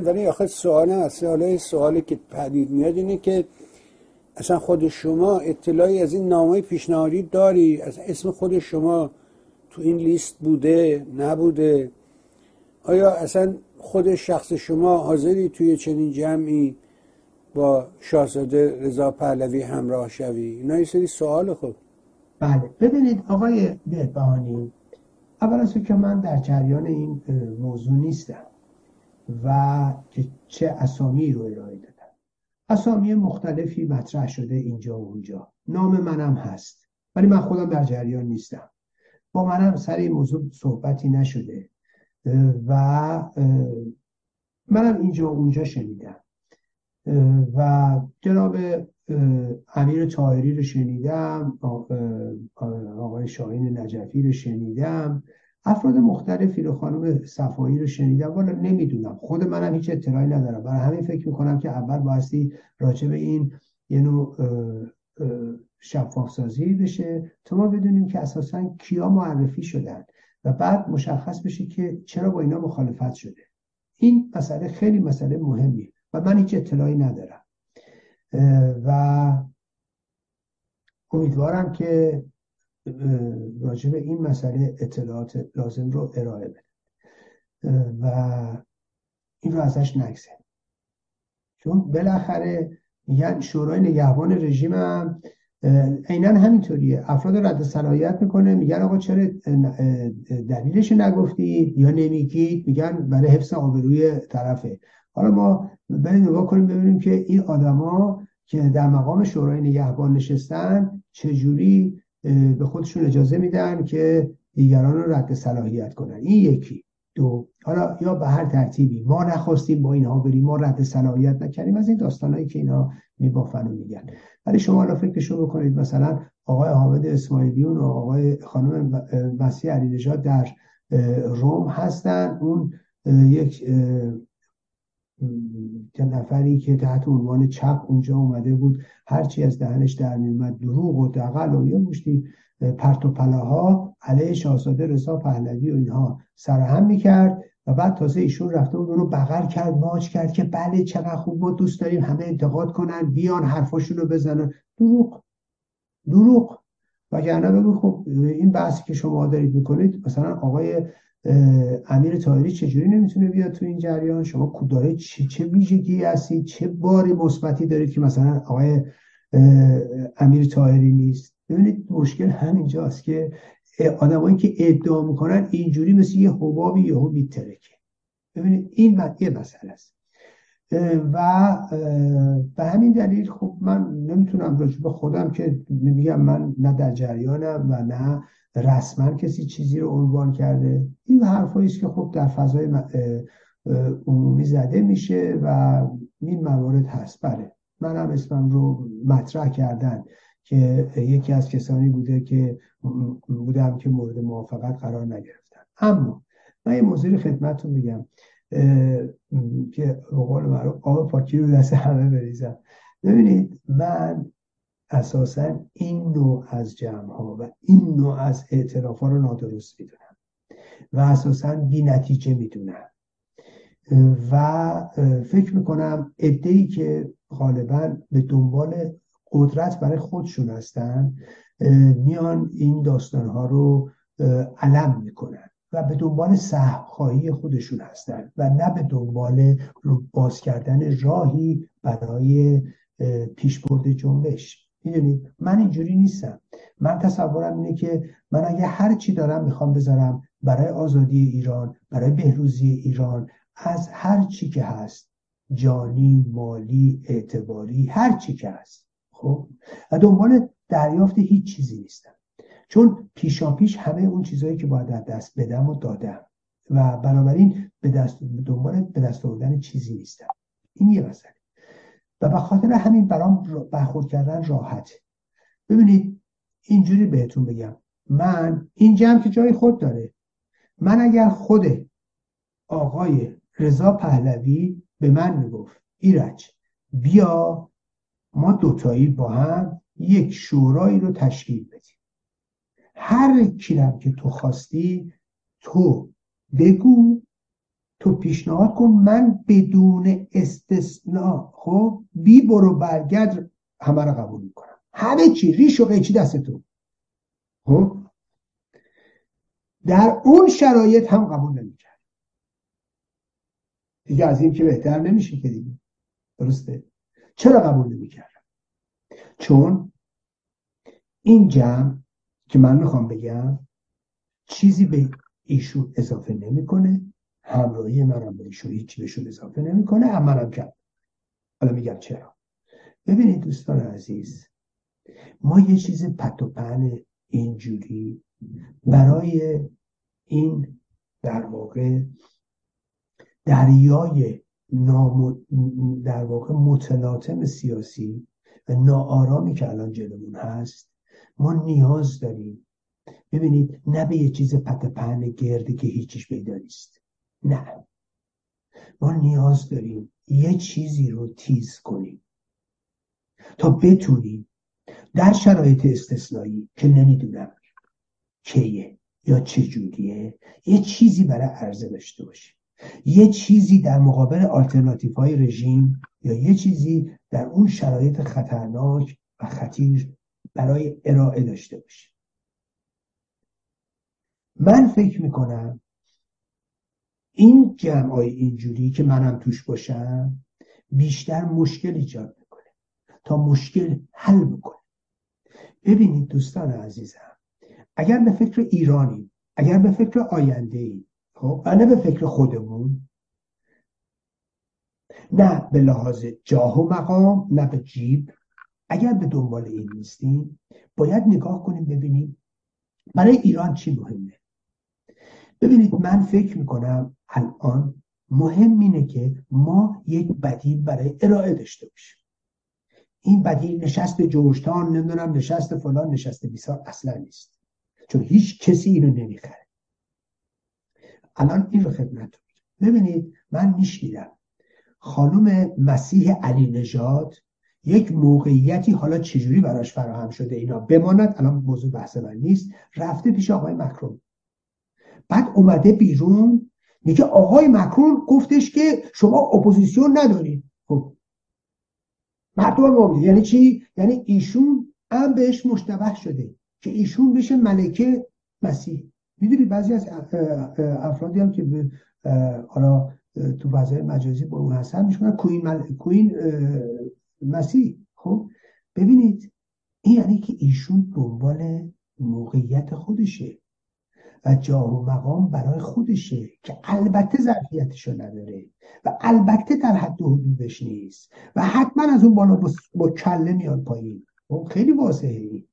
ولی آخه سوالی که پدید میاد اینه که اصلا خود شما اطلاعی از این نامه پیشنهادی داری؟ از اسم خود شما تو این لیست بوده نبوده؟ آیا اصلا خود شخص شما حاضری توی چنین جمعی با شاهزاده رضا پهلوی همراه شوی؟ اینا یه سری سوال. خب بله، ببینید آقای بهبهانی، اول از که من در جریان این موضوع نیستم و که چه اسامی رو ارائه دادن. اسامی مختلفی مطرح شده اینجا و اونجا، نام منم هست ولی من خودم در جریان نیستم، با منم سر این موضوع صحبتی نشده و منم اینجا و اونجا شنیدم و جناب امیر طاهری رو شنیدم، آقای شاهین نجفی رو شنیدم، افراد مختلفی رو، خانم صفایی رو شنیدم. والا نمیدونم، خود منم هیچ اطلاعی ندارم، برای همین فکر میکنم که اول بایستی راجع به این یه نوع شفاف سازی بشه تا ما بدونیم که اساساً کیا معرفی شدن و بعد مشخص بشه که چرا با اینا مخالفت شده. این مسئله خیلی مسئله مهمیه و من هیچ اطلاعی ندارم و امیدوارم که راجع به این مسئله اطلاعات لازم رو ارائه بده و این رو ازش نگذه، چون بالاخره میگن شورای نگهبان رژیم هم عیناً همینطوریه، افراد رد صلاحیت میکنه، میگن آقا چرا دلیلش نگفتید یا نمیگید، میگن برای حفظ آبروی طرفه. حالا ما بریم نگاه کنیم ببینیم که این آدما که در مقام شورای نگهبان نشستن چجوری به خودشون اجازه میدن که دیگران رو رد صلاحیت کنن. این یکی دو، حالا یا به هر ترتیبی ما نخواستیم با اینها بریم، ما رد صلاحیت نکردیم، از این داستانایی که اینا میبافن و میگن. ولی شما الان فکرشو بکنید، مثلا آقای حامد اسماعیلیون و آقای خانم وسیع علی نژاد در روم هستن، اون یک نفری که تحت عنوان چپ اونجا اومده بود، هرچی از دهنش در میومد دروغ و دغل و یه مشتی پرت و پلاها علیه شاهزاده رضا پهلوی و اینها سرهم میکرد و بعد تازه ایشون رفته بود اونو بغل کرد، ماچ کرد که بله چقدر خوب، ما دوست داریم همه انتقاد کنن، بیان حرفاشون رو بزنن. دروغ. وگرنه بگو خب این بحثی که شما دارید میکنید، مثلا آقای امیر طاهری چجوری نمیتونه بیاد تو این جریان؟ شما کداره چه ویژگی هستید، چه باری مثبتی دارید که مثلا آقای امیر طاهری نیست؟ ببینید مشکل همینجاست که آدمایی که ادعا میکنن اینجوری مثل یه حبابی یهو میترکه. ببینید این یه مسئله است و به همین دلیل خب من نمیتونم راجع به خودم که میگم من نه در جریانم و نه رسما کسی چیزی رو عنوان کرده. این حرفایی است که خب در فضای عمومی زده میشه و این موارد هست. بله من هم اسمم رو مطرح کردن که یکی از کسانی بوده که بودم که مورد موافقت قرار نگرفتن. اما من یه موضوعی خدمتتون میگم که به قول معروف آب پاکی رو دست همه بریزم. ببینید من اساساً این نوع از جمع‌ها و این نوع از اعتراف‌ها رو نادرست میدونم و اساساً بی نتیجه میدونم و فکر میکنم عده‌ای که غالباً به دنبال قدرت برای خودشون هستن میان این داستان‌ها رو علم میکنن و به دنبال صحب‌خواهی خودشون هستن و نه به دنبال باز کردن راهی برای پیشبرد جنبش. میدونید من اینجوری نیستم. من تصورم اینه که من اگه هر چی دارم میخوام بذارم برای آزادی ایران، برای بهروزی ایران، از هر چی که هست، جانی، مالی، اعتباری، هر چی که هست، خب و دنبال دریافت هیچ چیزی نیستم، چون پیشاپیش همه اون چیزایی که باید از دست بدم و دادم و بنابراین دنبال به دست آوردن چیزی نیستم. این یه مسئله و به خاطر همین برام برخورد کردن راحته. ببینید اینجوری بهتون بگم، من این جمع که جای خود داره، من اگر خود آقای رضا پهلوی به من میگفت ایرج بیا ما دوتایی با هم یک شورایی رو تشکیل بدیم، هر کی هم که تو خواستی تو بگو تو پیشنهاد کن، من بدون استثناء خب بی برو برگرد همه را قبول میکنم، همه چی ریش و قیچی دست تو. خب در اون شرایط هم قبول نمیکرد دیگه، از این که بهتر نمیشه که دیگه، درسته؟ چرا قبول نمیکرد؟ چون این جمع که من میخوام بگم چیزی به ایشون اضافه نمیکنه، همراهی منم به ایشون هیچی بهشون اضافه نمیکنه، اما منم کرد. حالا میگم چرا. ببینید دوستان عزیز، ما یه چیز پت و پن اینجوری برای این در واقع دریای در واقع متلاطم سیاسی و ناآرامی که الان جلومون هست، ما نیاز داریم. ببینید نه به یه چیز پت و پن گردی که هیچیش پیدا نیست، نه، ما نیاز داریم یه چیزی رو تیز کنیم تا بتونیم در شرایط استثنایی که نمیدونم کیه یا چجوریه، یه چیزی برای عرضه داشته باشیم، یه چیزی در مقابل آلترناتیوهای رژیم یا یه چیزی در اون شرایط خطرناک و خطیر برای ارائه داشته باشیم. من فکر میکنم این جمعای اینجوری که منم توش باشم بیشتر مشکل ایجاد میکنه تا مشکل حل بکنه. ببینید دوستان عزیزم، اگر به فکر ایرانیم، اگر به فکر آینده‌ایم، نه به فکر خودمون، نه به لحاظ جاه و مقام، نه به جیب، اگر به دنبال این نیستیم، باید نگاه کنیم ببینیم برای ایران چی مهمه. ببینید من فکر میکنم الان مهم اینه که ما یک بدیل برای ارائه داشته باشیم. این بدیل نشست جورجتاون، نمیدونم نشست فلان، نشست بیسار اصلا نیست، چون هیچ کسی اینو نمیخره. الان این رو خدمتتون ببینید من میشنیدم خانم مسیح علی نژاد یک موقعیتی، حالا چجوری براش فراهم شده اینا بماند، الان موضوع بحث من نیست، رفته پیش آقای ماکرون. بعد اومده بیرون میگه آقای ماکرون گفتش که شما اپوزیسیون ندارید. خب مردم معمولی یعنی چی؟ یعنی ایشون هم بهش مشتبه شده که ایشون بشه ملکه مسیح. میدونید بعضی از افرادی هم که حالا تو فضای مجازی با اون هستن میشونن کوین مسیح. خب ببینید این یعنی که ایشون دنبال موقعیت خودشه و جاه و مقام برای خودشه که البته ظرفیتشو نداره و البته در حد و حدودش نیست و حتما از اون بالا با کله میاد پایین. خیلی واضحه.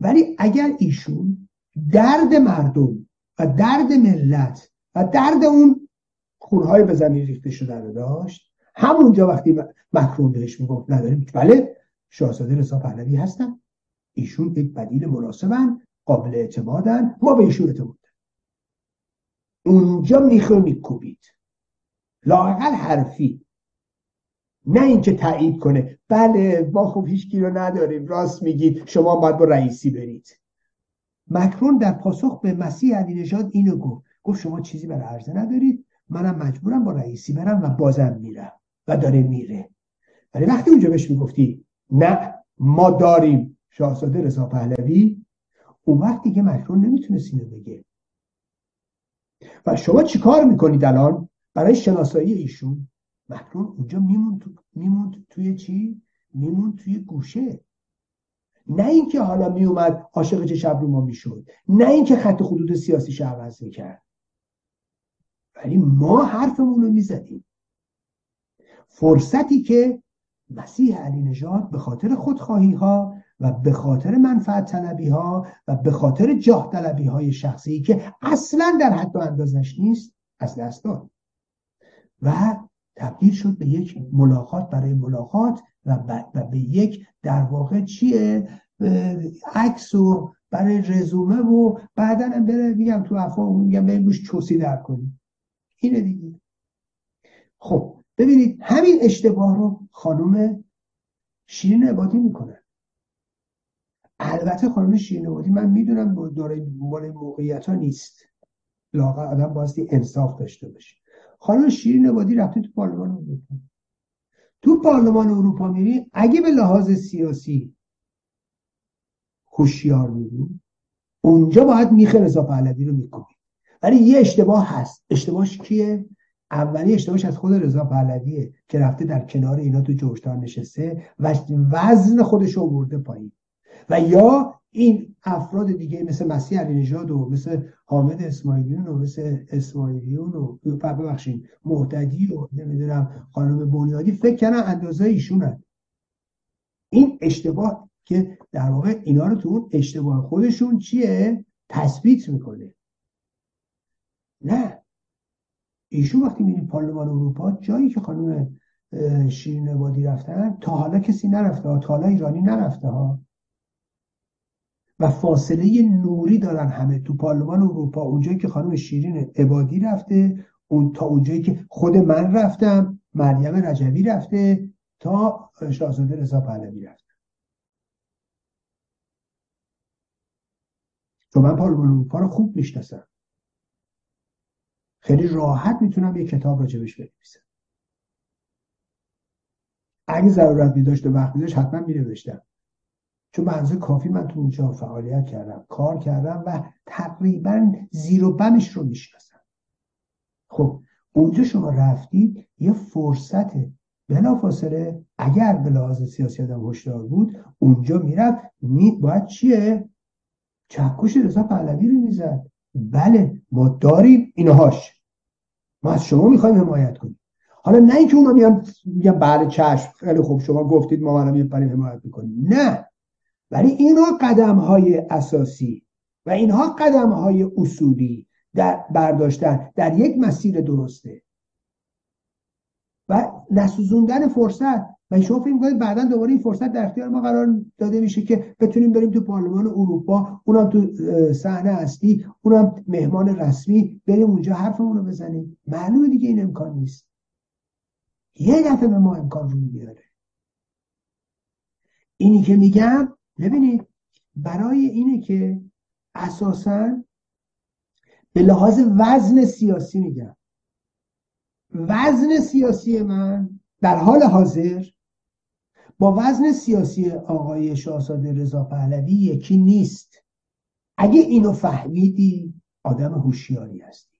ولی اگر ایشون درد مردم و درد ملت و درد اون خونهای به زمین ریخته شده رو داشت، همونجا وقتی ماکرون بهش میگفت نداریم، بله شاهزاده رضا پهلوی هستن، ایشون یک بدیل مناسبن، قابل اعتمادن، ما به ایشون اعتماد داریم، اونجا میخوه میکوبید لااقل حرفی، نه اینکه تایید کنه بله ما خب هیچکی رو نداریم، راست میگید، شما باید با رئیسی برید. ماکرون در پاسخ به مسیح علی نژاد اینو گفت شما چیزی برای عرضه ندارید، منم مجبورم با رئیسی برم و بازم میرم و داره میره. ولی وقتی اونجا بهش میگفتی نه ما داریم شاهزاده رضا پهلوی، اون وقتی که ماکرون نمیتونست اینو بگه. و شما چیکار میکنید الان برای شناسایی ایشون؟ ماکرون اونجا میموند توی چی؟ میموند توی گوشه. نه اینکه حالا میومد عاشق چه شب رو ما میشد، نه اینکه خط خطوط سیاسیش عوض میکرد، ولی ما حرفمون رو میزدیم. فرصتی که مسیح علی نژاد به خاطر خودخواهی ها و به خاطر منفعت طلبی ها و به خاطر جاه طلبی های شخصی که اصلا در حد و اندازش نیست از دست داد و تبدیل شد به یک ملاقات برای ملاقات و به یک در واقع چیه عکس و برای رزومه و بعدن هم بره میگم تو افاقمون میگم بریم روش چوسی در کنیم. اینه دیگه. خب ببینید همین اشتباه رو خانم شیرین عبادی میکنن. البته خانم شیرین عبادی من میدونم داره موقعیت ها نیست، لااقل آدم بایستی انصاف داشته باشه. خانم شیرین عبادی رفته تو پارلمان اروپا. تو پارلمان اروپا میری اگه به لحاظ سیاسی هوشیار می‌بود اونجا باید میخه رضا پهلوی رو میکنی. ولی یه اشتباه هست. اشتباهش کیه؟ اولی اشتباهش از خود رضا پهلویه که رفته در کنار اینا تو جورجتاون نشسته و وزن خودش رو برده پایین، و یا این افراد دیگه مثل مسیح علی نژاد و مثل حامد اسماعیلیون و مثل اسماعیلیون و ببخشید مهتدی و نمیدونم خانم بنیادی فکر کنن اندازه ایشونن. این اشتباه که در واقع اینا رو تو اون اشتباه خودشون چیه تثبیت میکنه. نه، ایشون وقتی میرین پارلمان اروپا جایی که خانم شیرین عبادی رفتن تا حالا کسی نرفته ها، تا حالا ایرانی نرفته ها، و فاصله نوری دارن همه. تو پارلمان اروپا اونجایی که خانم شیرین عبادی رفته، اون تا اونجایی که خود من رفتم، مریم رجوی رفته، تا شاهزاده رضا پهلوی رفته. تو من پارلمان اروپا رو خوب میشناسم، خیلی راحت میتونم یک کتاب راجبش بنویسم. اگه ضرورت میداشت و وقت میداشت حتما مینوشتم، چون منظور کافی من تو اونجا فعالیت کردم، کار کردم و تقریبا زیر و بمش رو میشناسم. خب اونجا شما رفتید، یه فرصته. بلافاصله اگر به لحاظ سیاسی آدم هوشیار بود اونجا میرفت باید چیه؟ چکش رضا پهلوی رو میزد. بله ما داریم اینهاش، ما از شما میخوایم حمایت کنیم. حالا نه اینکه اونا میگن بله چشم خیلی خوب شما گفتید ما الان میپریم حمایت میکنیم، نه. ولی اینها قدم‌های اساسی و اینها قدم‌های اصولی در برداشتن در یک مسیر درسته و نسوزوندن فرصت. و شما فکر می‌کنید بعداً دوباره این فرصت در اختیار ما قرار داده میشه که بتونیم بریم تو پارلمان اروپا، اونم تو صحنه اصلی، اونم مهمان رسمی، بریم اونجا حرفمون رو بزنیم؟ معلومه دیگه این امکان نیست. یه دفعه به ما امکان رو میاره. اینی که میگم ببینید برای اینه که اساساً به لحاظ وزن سیاسی میگم، وزن سیاسی من در حال حاضر با وزن سیاسی آقای شاهزاده رضا پهلوی یکی نیست. اگه اینو فهمیدی آدم هوشیاری هستی،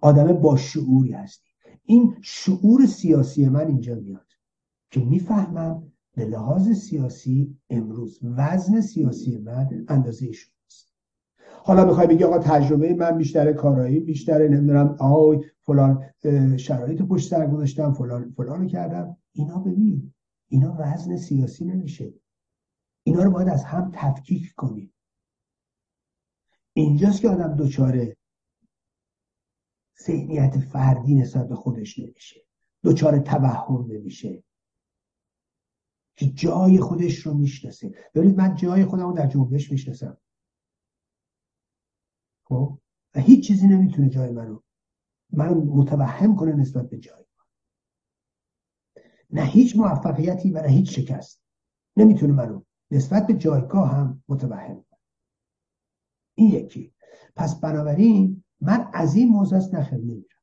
آدم با شعوری هستی. این شعور سیاسی من اینجا میاد که میفهمم به لحاظ سیاسی امروز وزن سیاسی من اندازه ایشون است. حالا میخوای بگی آقا تجربه من بیشتره، کارایی بیشتره، نمیدونم آی فلان شرایط پشت سر گذاشتم، فلان فلانو کردم. اینا ببین اینا وزن سیاسی نمیشه، اینا رو باید از هم تفکیک کنی. اینجاست که آدم دوچاره ذهنیت فردی نسبت به خودش نمیشه، دوچاره توهم نمیشه، که جای خودش رو میشناسه. ببینید من جای خودم رو در جنبش میشناسم، خب، و هیچ چیزی نمیتونه جای منو متوهم کنه نسبت به جای من. نه هیچ موفقیتی و نه هیچ شکست نمیتونه منو نسبت به جایگاه هم متوهم کنه. این یکی. پس بنابراین من از این موضوع نخیل نمیرم،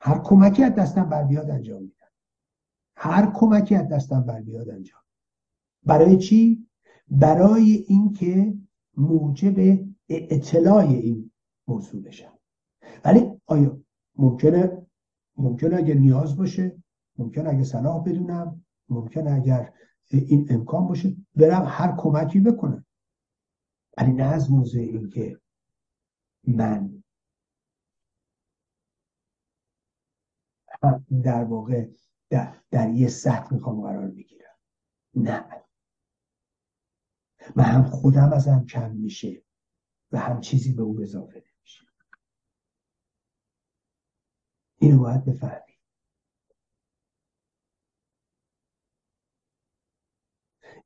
هر کمکی از دستم بر بیاد انجام میدم. برای چی؟ برای اینکه موجب اطلاع این موضوع بشن. ولی آیا ممکنه اگر نیاز باشه، ممکنه اگر صلاح بدونم، ممکنه اگر این امکان باشه برم هر کمکی بکنم، ولی نه از موضوع این که من در واقع در یه سطح میخوام قرار بگیرم. نه، من هم خودم ازم کم میشه و هم چیزی به اون اضافه نمیشه. اینو باید بفهمید.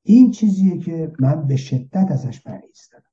این چیزیه که من به شدت ازش پریستم.